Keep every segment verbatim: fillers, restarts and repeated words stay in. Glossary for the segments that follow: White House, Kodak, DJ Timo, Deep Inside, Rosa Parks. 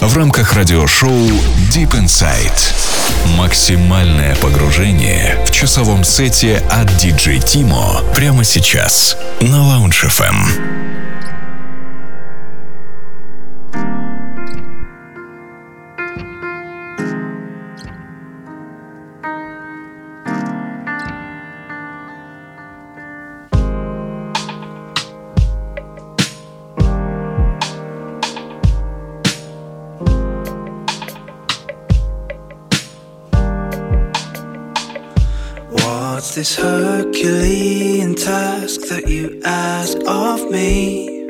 в рамках радиошоу Deep Inside. Максимальное погружение в часовом сете от диджей Тимо прямо сейчас на Lounge эф эм. What's this Herculean task that you ask of me?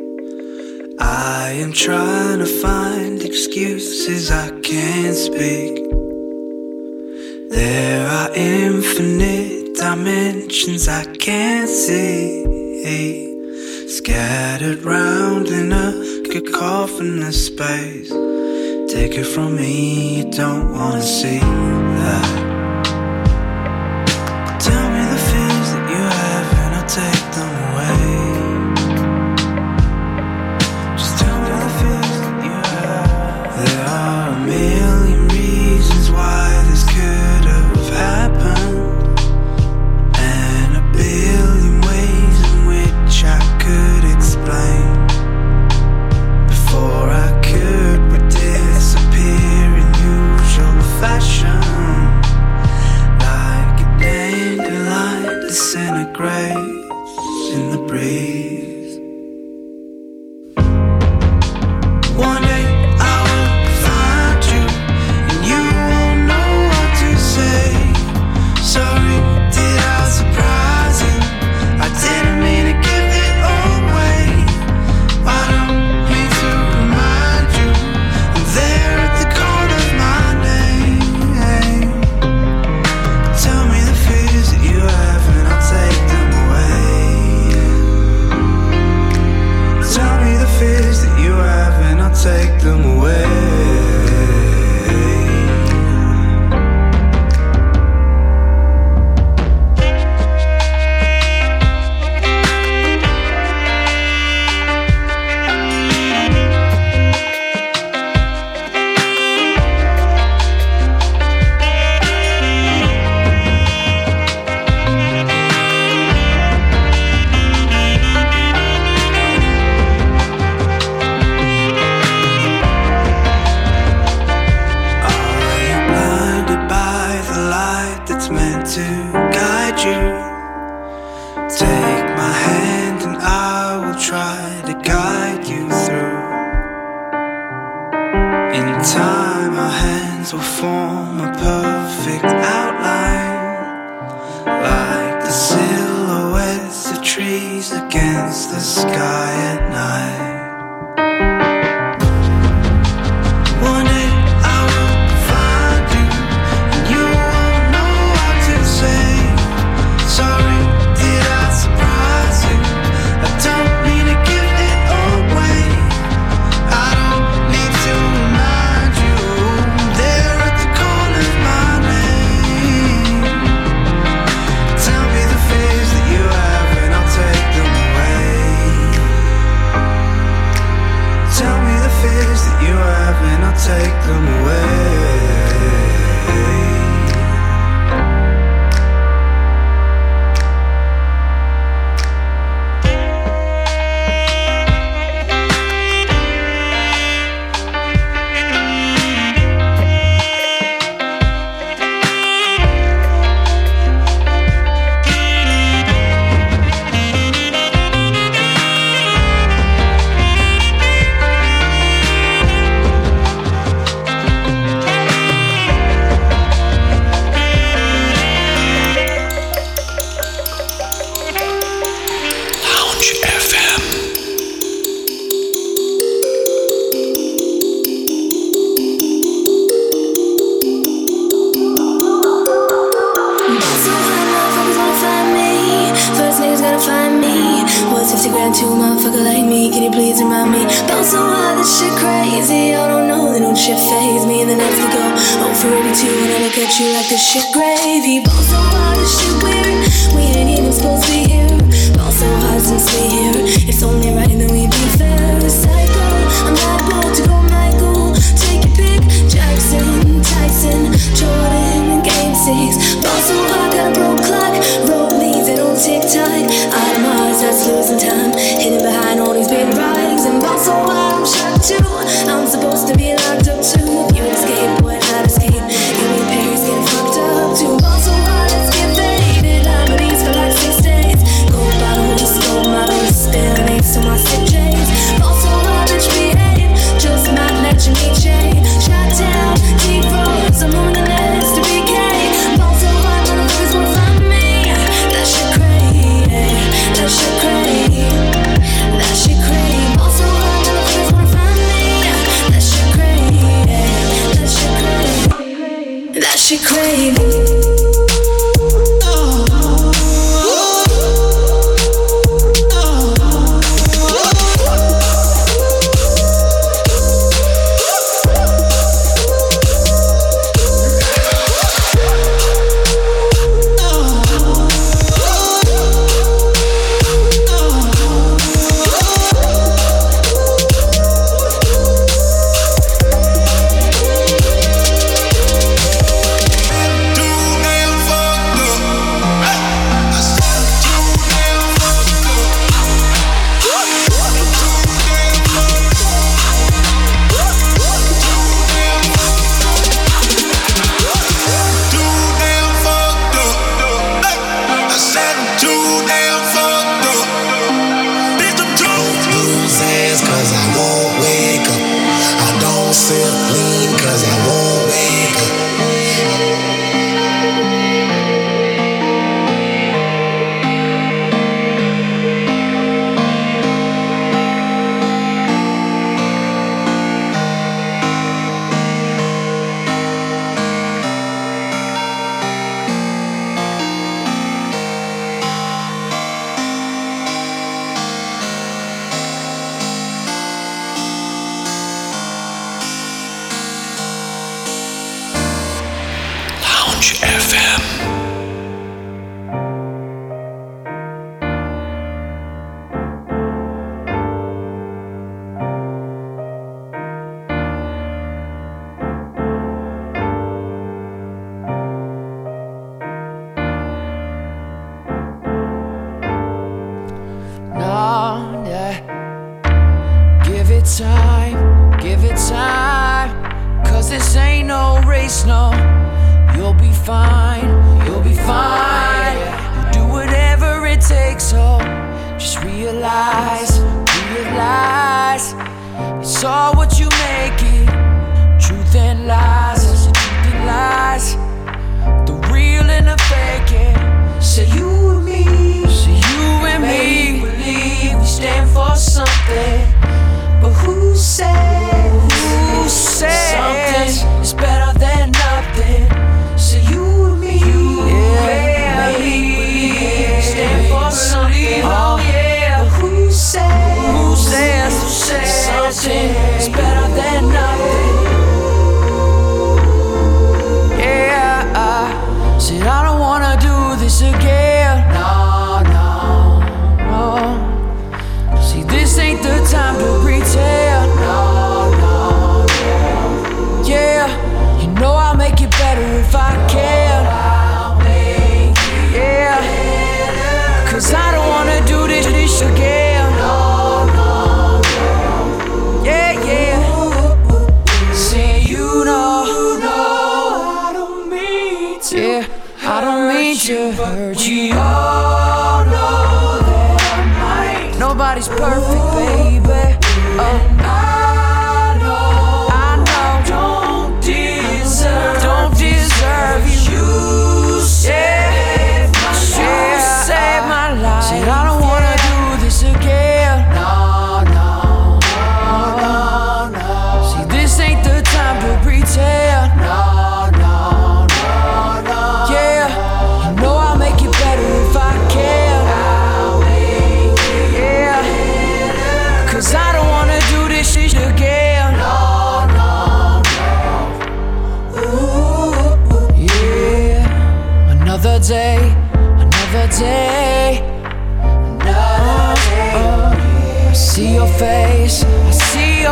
I am trying to find excuses I can't speak. There are infinite dimensions I can't see, scattered round in a cacophonous space. Take it from me, you don't wanna see that. Take them away. Just tell me the fears that you have. There are a million reasons why this could have happened, and a billion ways in which I could explain before I could but disappear in usual fashion, like a dandelion disintegrate in the breeze. One day I will find you, and you won't know what to say. Sorry, did I surprise you? I didn't mean to give it away. I don't mean to remind you, I'm there at the call of my name. Tell me the fears that you have and I'll take them away. Tell me the fears that you have and I'll take them away. Bouncing wild, this shit crazy. I don't know, then don't shit faze me. And the nights go on for eighty-two, and I look at you like this shit gravy. Bouncing wild, this shit weird. We ain't even supposed to be here. Bouncing hard since we here. It's only right that we be fair. Psycho, I'm liable to go Michael. Take your pick. Jackson, Tyson, Jordan, Game Six. Bouncing hard, got a broke clock. Roll leads and on TikTok. I'm Mars, that's losing time. Hidden behind all these big rocks. So wild, I'm shot too. I'm supposed to be locked up too. You escape, boy, I'd escape. You and Paris get fucked up too. I'm so wild, let's get faded. I'm at ease for like six days. Gold bottle, just gold model. Spill next to my sick chains. I'm so wild, bitch, behave. Just not let you meet shade. Shot down, deep roads. I'm on the list to be gay. I'm so wild, motherfuckers won't find me. That shit crazy. That shit crazy. That shit crazy. That shit crazy.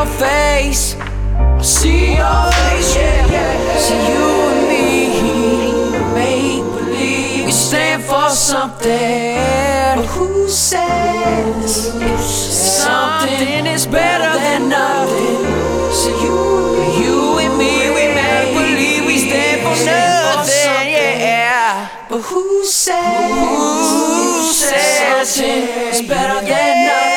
your face. I see your face, yeah, yeah. See you and me, make believe we stand for something. But who says something is better than nothing? So you and me, you and me, we make believe we stand for nothing, yeah. But who says, who says something is better than nothing?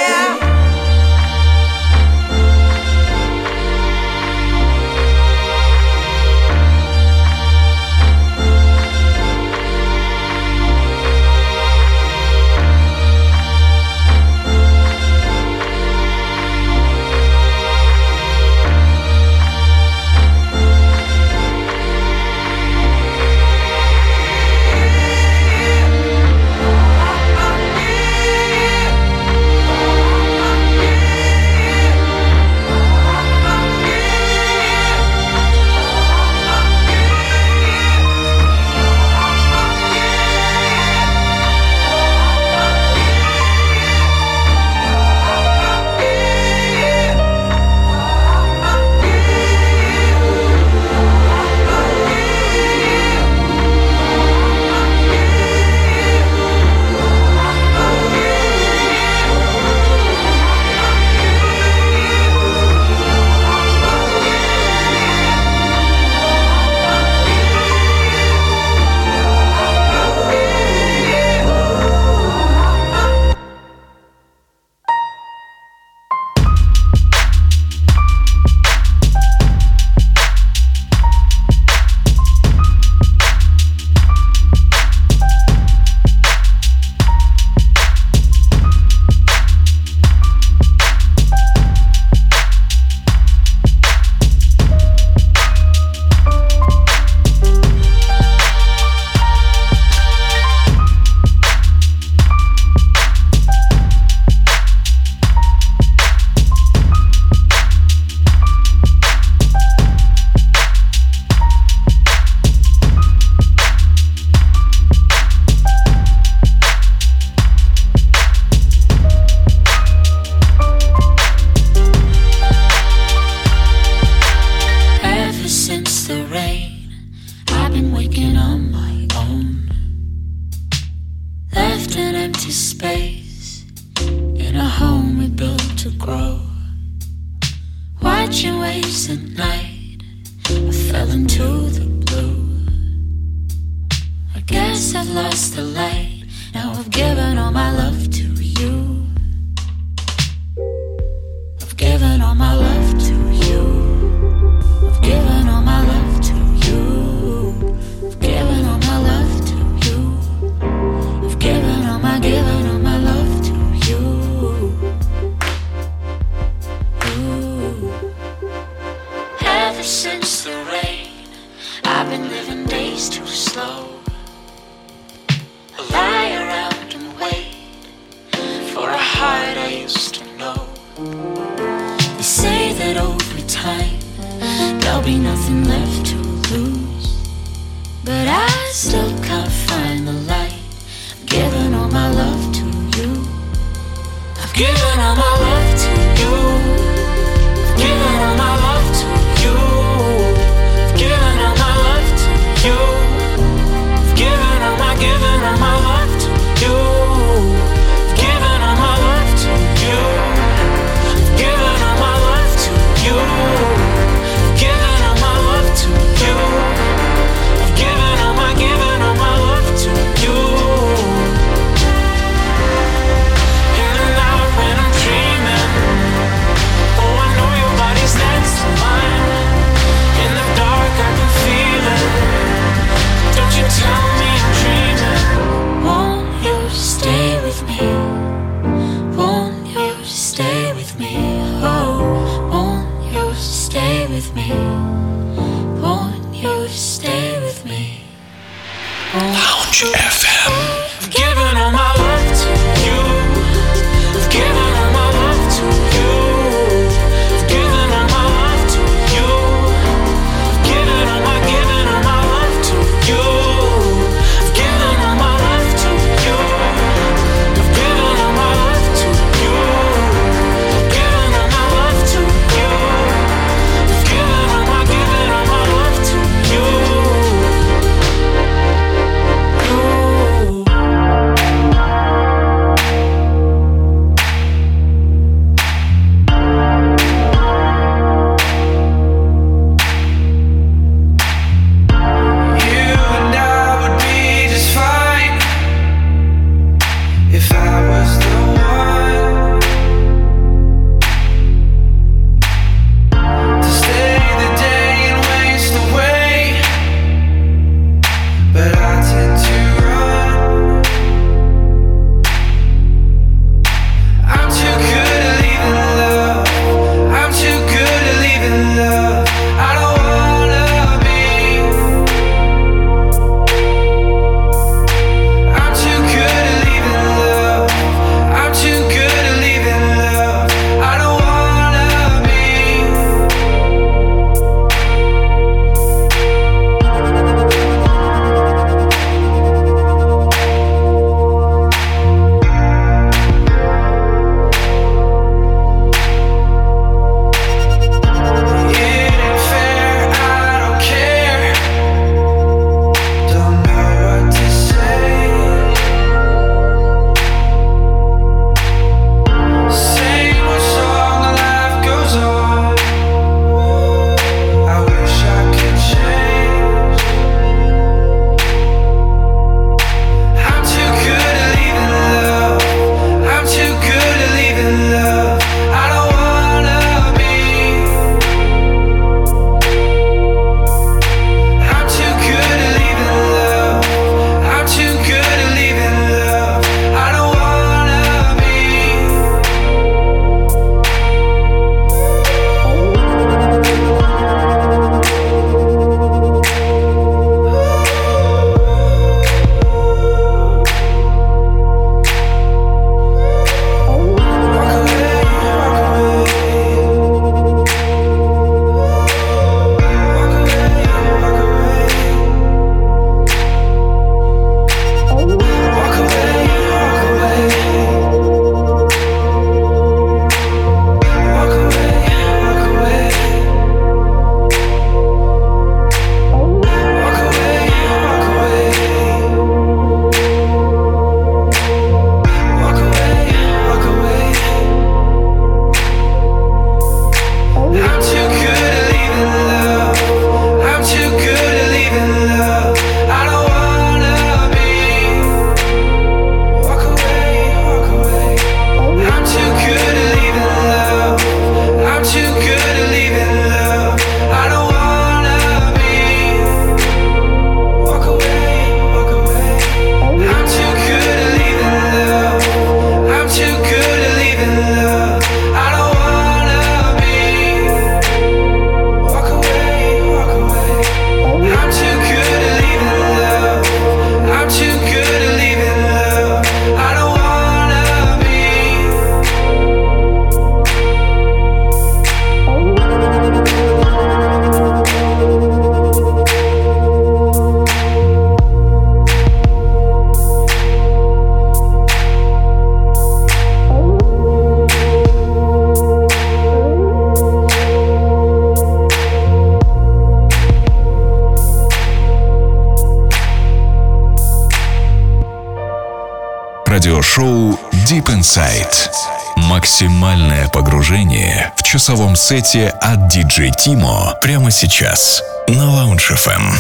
радиошоу Deep Inside. Максимальное погружение в часовом сете от ди джей Timo прямо сейчас на Lounge эф эм.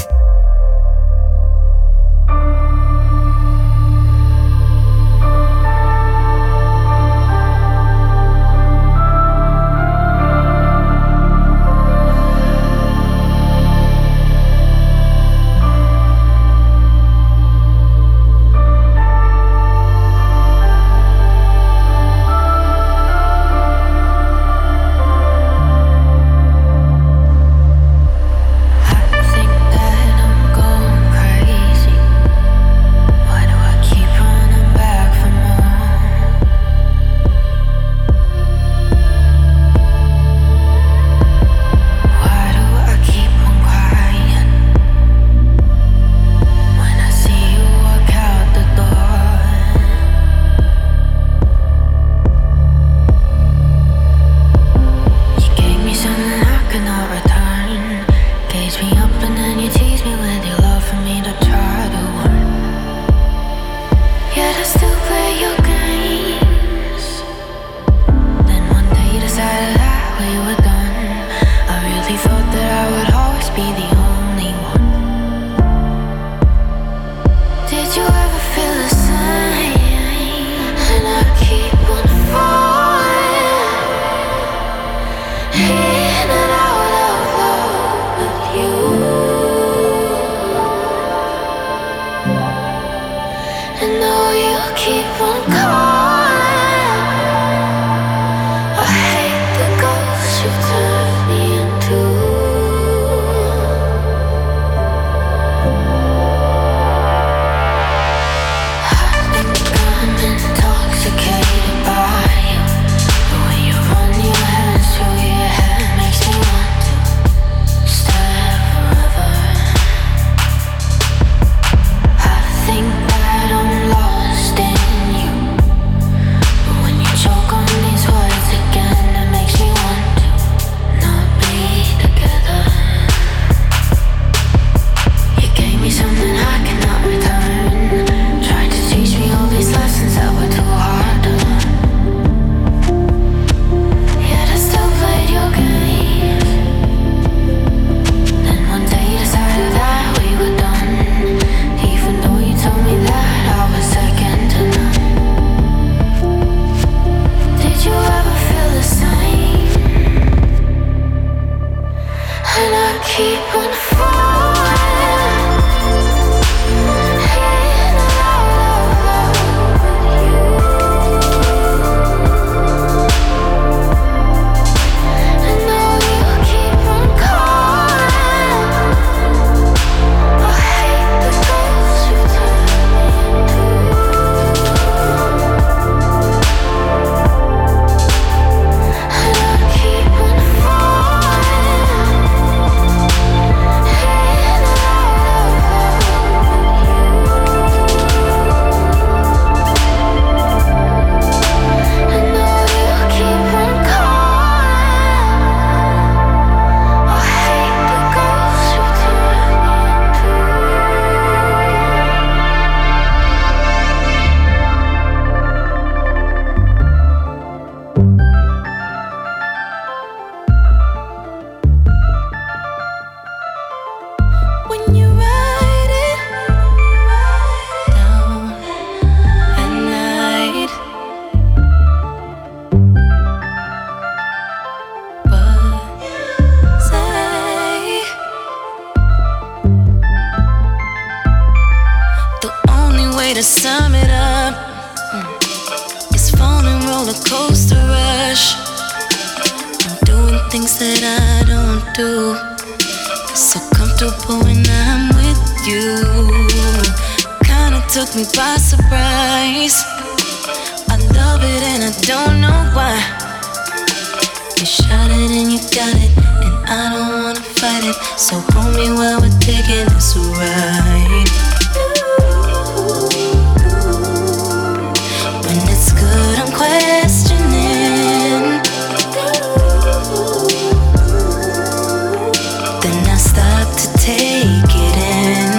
Take it in.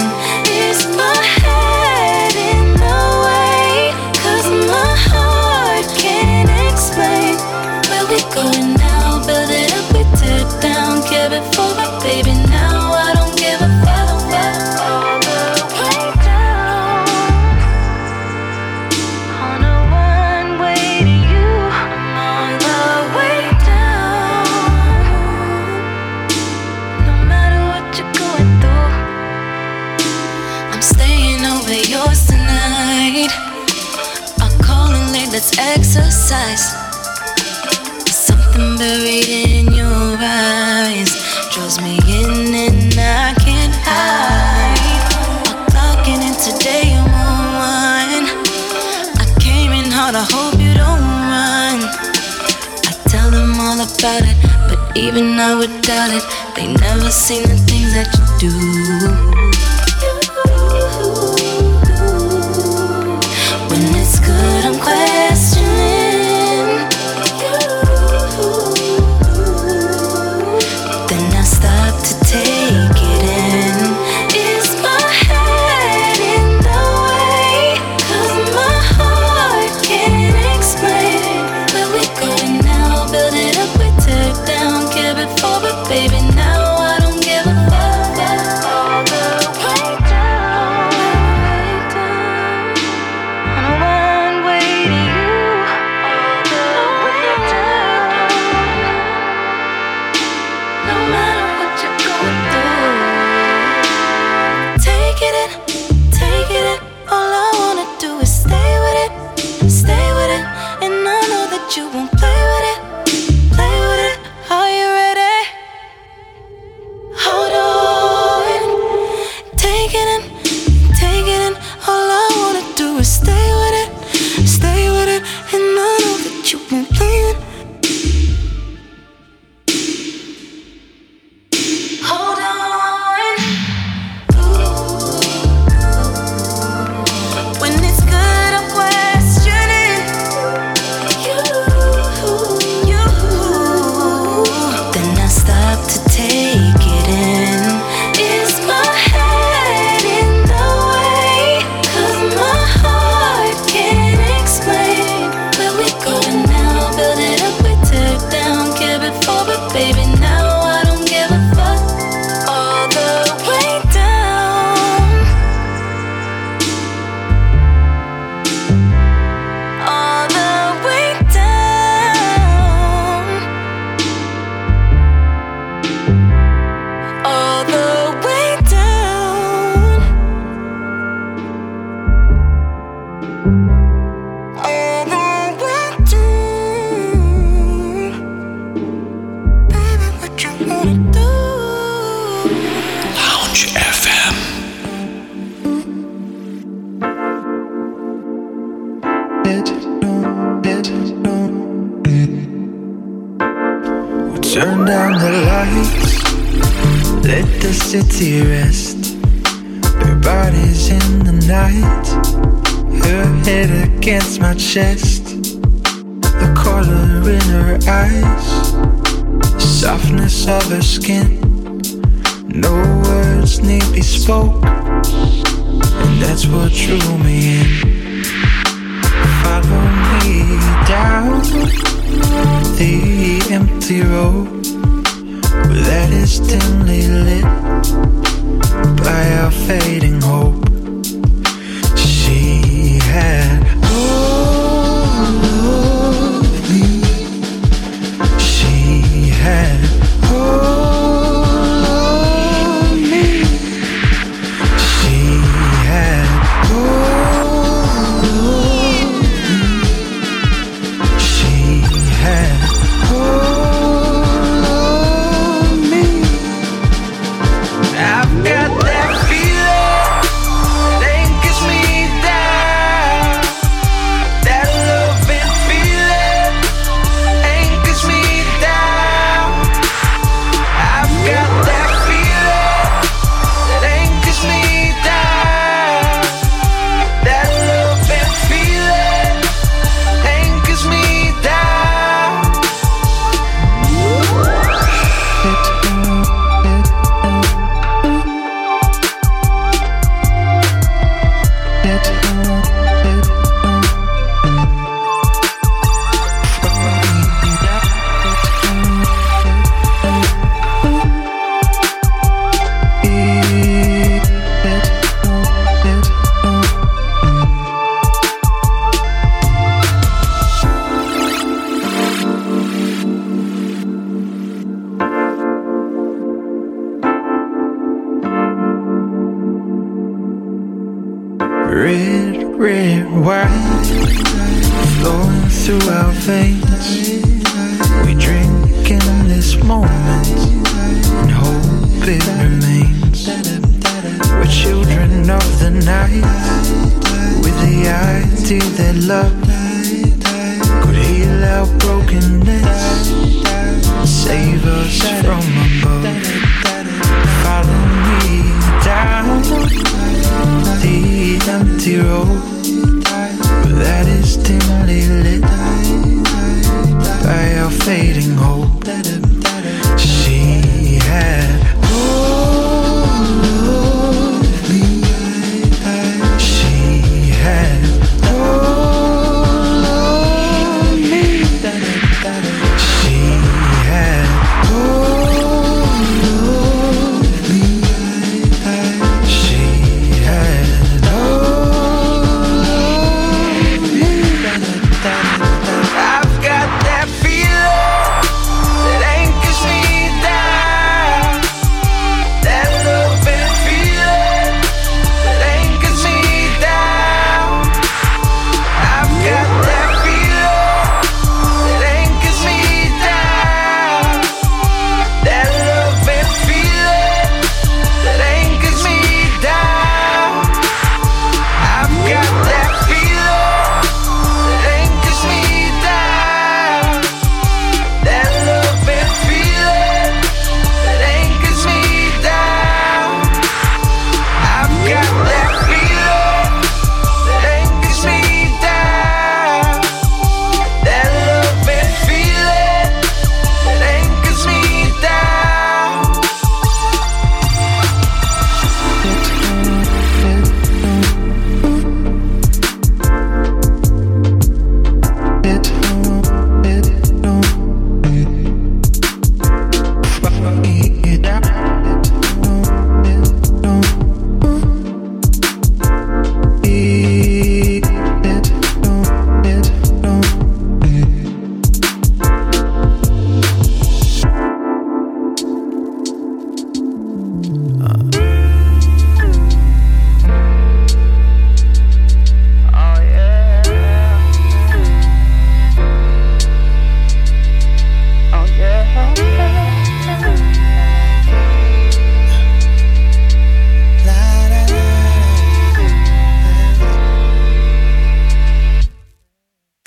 Is my head in the way? 'Cause it's exercise. Something buried in your eyes draws me in and I can't hide. I'm clocking in today, I'm on wine. I came in hard, I hope you don't mind. I tell them all about it, but even I would doubt it. They never seen the things that you do. I'm questioning you, then I stop to take it in. Is my head in the way? 'Cause my heart can't explain it. Where we going now? Build it up, we tear it down. Care before, but baby now I don't give a fuck. Way down, way down, on a one-way. Red, red, white, flowing through our veins. We drink in this moment and hope it remains. We're children of the night, with the idea that love could heal our brokenness and save us from above. Follow me down the empty road, that is dimly lit by our fading hope. She had told me, she had told me, she had told me, she had.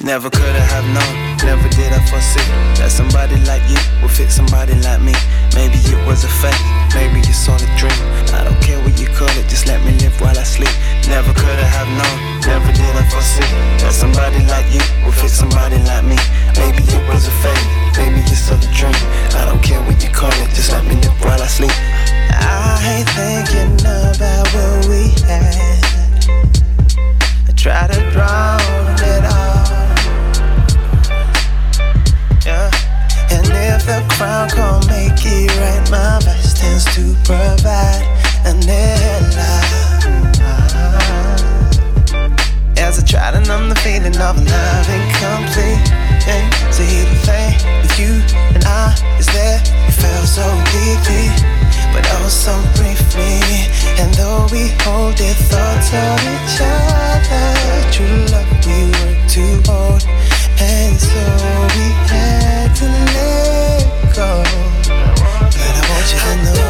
Never could I have known, never did I foresee that somebody like you will fix somebody like me. Maybe it was a fate, maybe it's all a dream. I don't care what you call it, just let me live while I sleep. Never could I have known, never did I foresee that somebody like you will fix somebody like me. Maybe it was a fate, maybe it's all a dream. I don't care what you call it, just let me live while I sleep. I ain't thinking about what we had. I try to drown it all. If the crown can't make it right, my life stands to provide an airline. As I try to numb the feeling of love incomplete, and to hear the thing with you and I is there. We fell so deeply, but oh so briefly. And though we hold it, thoughts of each other, true love we work to hold. And so we had to let go. But I want you to know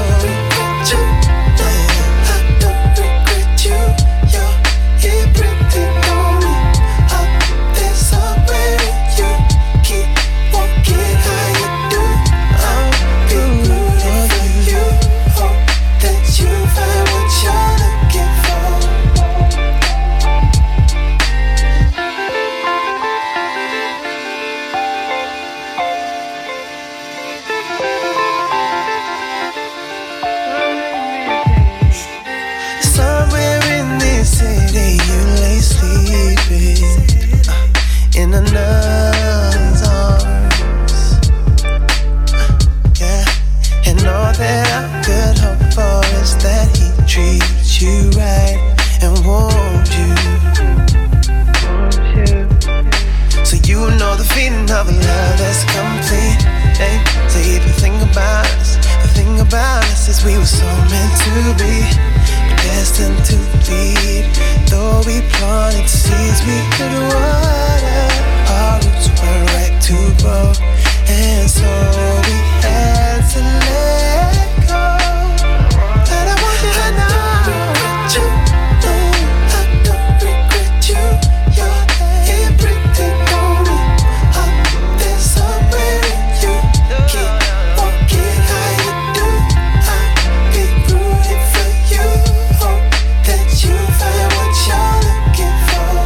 I don't regret you, yeah. I don't regret you. You're here breathing on me. Up there somewhere you keep walking. How you do? I'll be rooting for you. Hope that you find what you're looking for. In another's arms, yeah. And all that I could hope for is that he treats you right and warms you. So you know the feeling of a love that's complete. Ain't to even think about us. The thing about us is we were so meant to be. Destined to bleed, though we planted seeds we could water. were wrecked to grow, and so we had to let go. But I want you to know you, I don't regret you. You're everything to me. I'm there somewhere in you. Keep walking how you do. I'll be rooting for you. Hope that you find what you're looking for.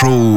шоу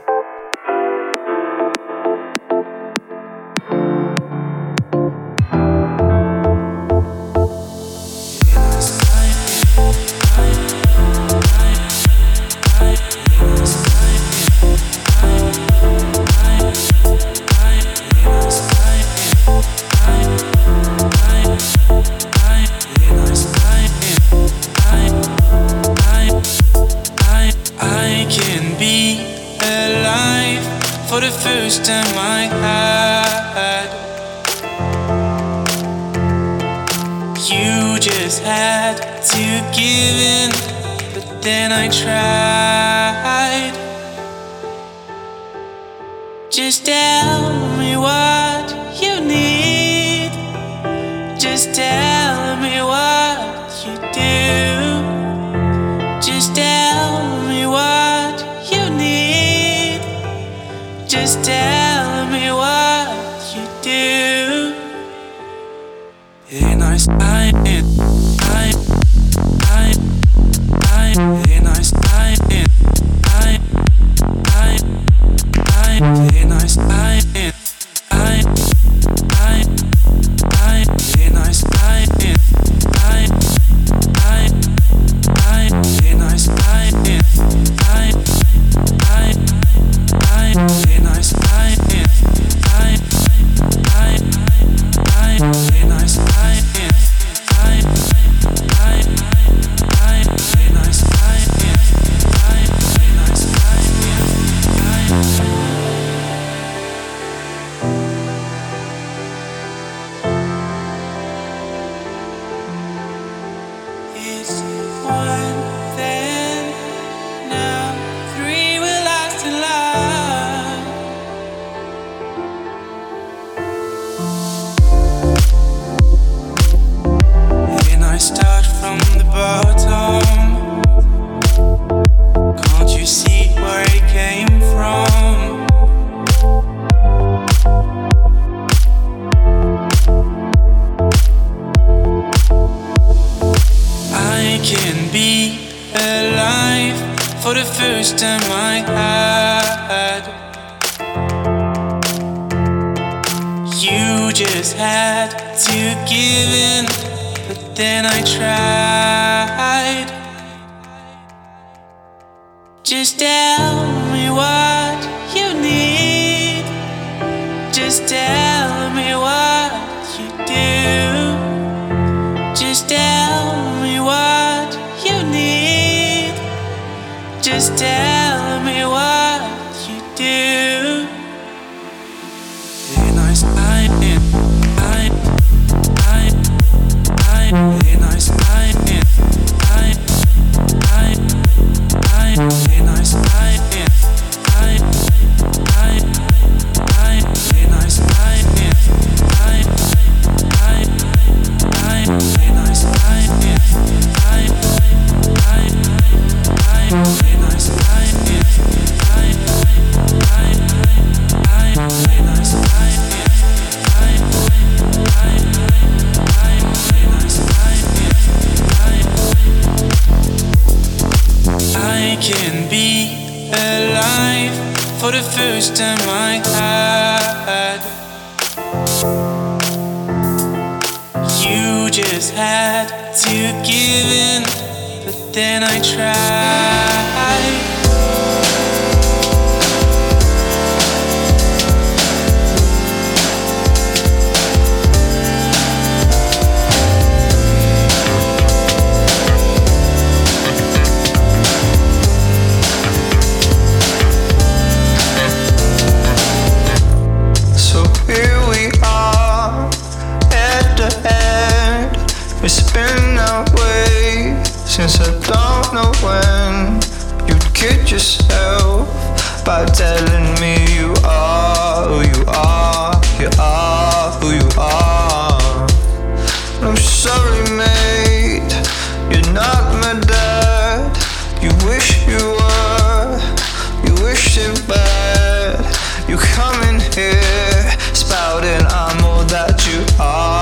You come in here spouting, I'm all that you are.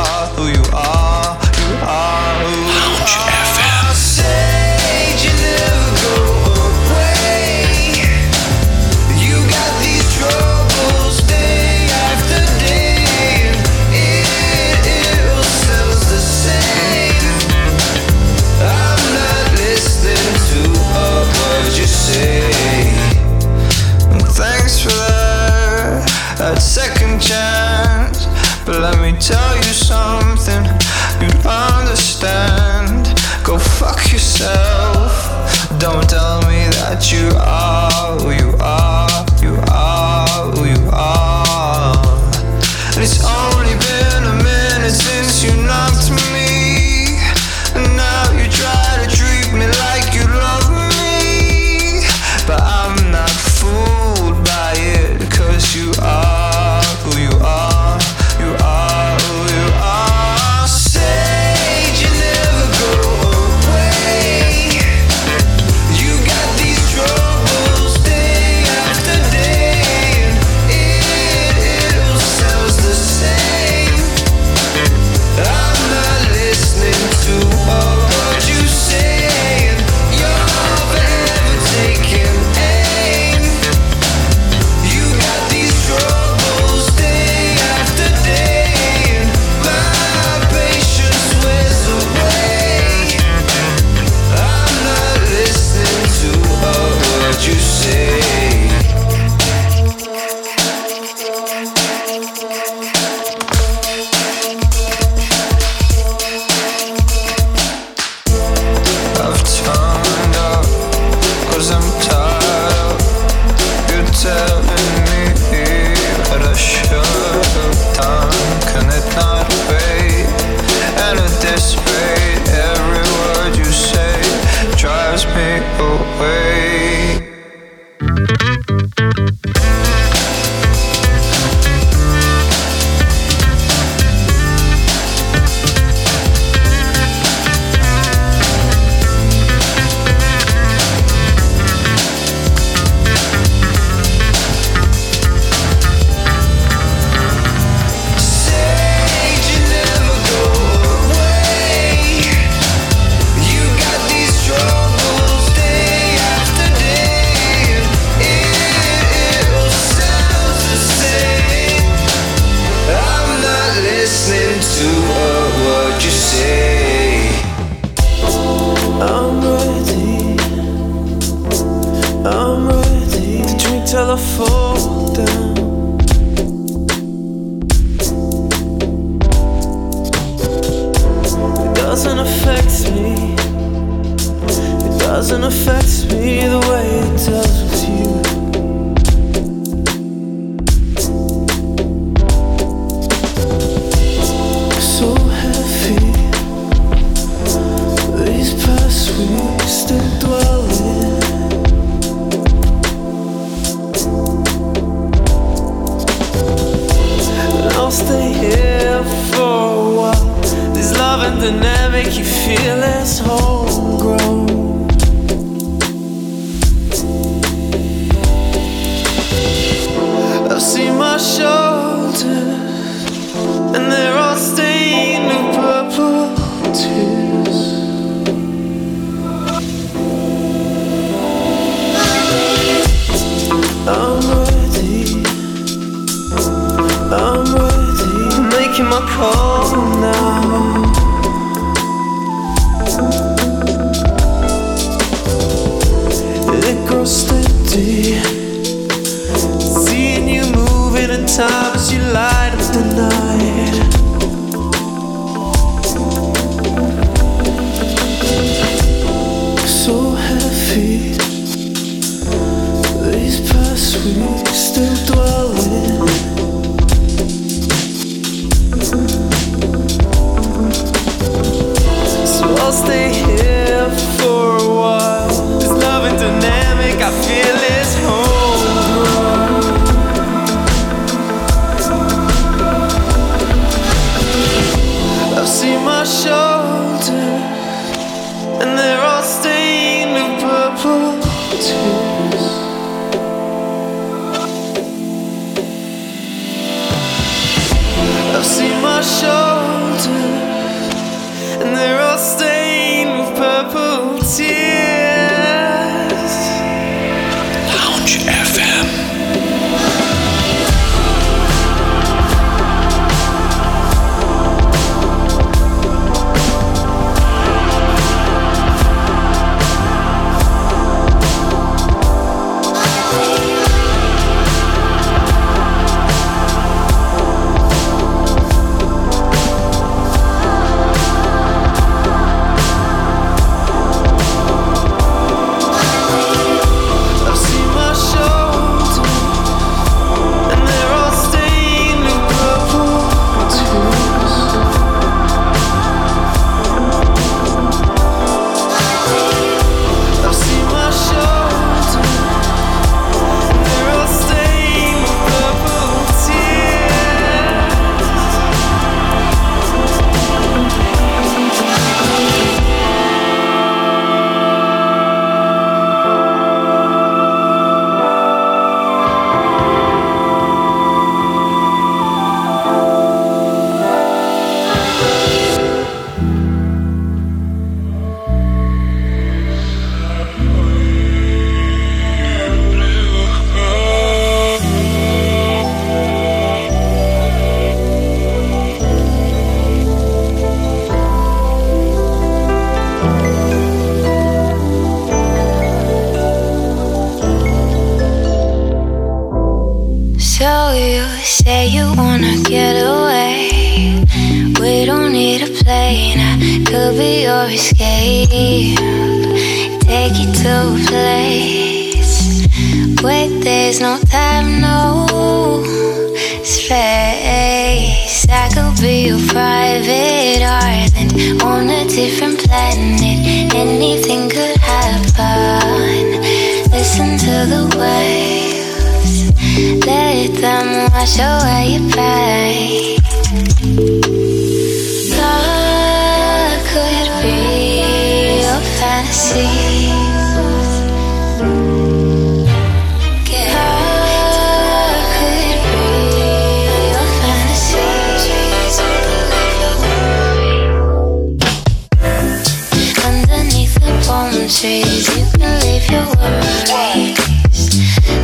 tell you something you'd understand. Go fuck yourself. Don't tell me that you are who you are, you are who you are. And it's only been a minute since you knocked me, and now you try to treat me like you love me, but I'm not fooled by it, cause you are who you are. Tears. show you. Say you wanna get away. We don't need a plane. I could be your escape. Take you to a place where there's no time, no space. I could be your private island on a different planet. Anything could happen. Listen to the waves. Let them wash away your pain. Love could be your fantasy. Love could be your fantasy. Underneath the palm trees, you can leave your worries.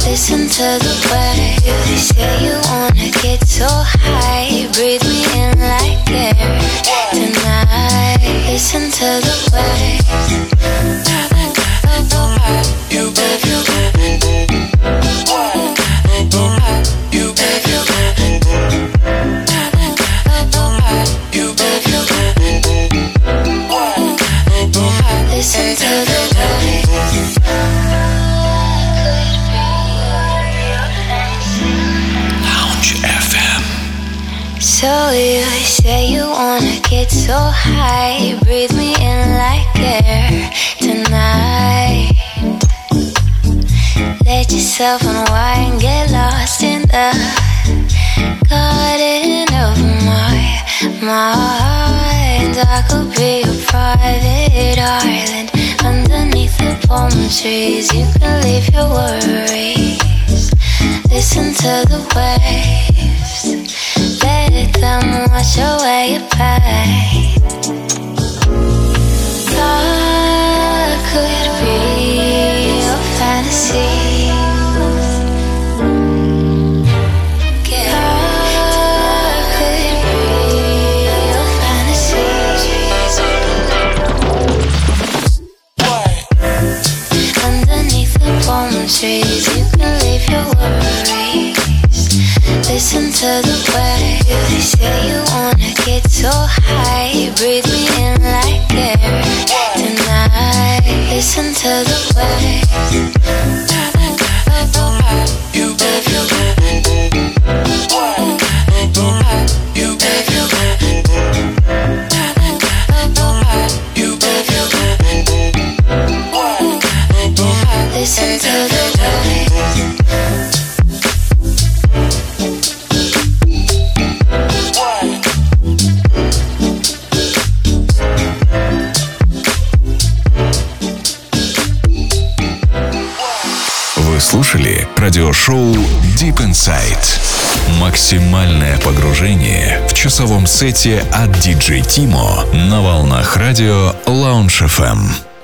Listen to the waves. They say you wanna get so high. Breathe me in like air tonight. Listen to the waves. You baby, you baby. You baby, you baby. You baby, you baby. Listen to the waves. Lounge F M. So you say you wanna get so high, breathe me in like air tonight. Let yourself unwind and get lost in the garden of my mind. I could be your private island underneath the palm trees. You can leave your worries. Listen to the waves. Let them wash away your pain. Love could be your fantasy. Trees, you can leave your worries. Listen to the waves. They say you wanna get so high. Breathe me in like air tonight. Listen to the waves. You baby, you baby. You baby, you baby. Listen to the радиошоу Deep Inside. Максимальное погружение в часовом сете от ди джей Timo на волнах радио Lounge эф эм.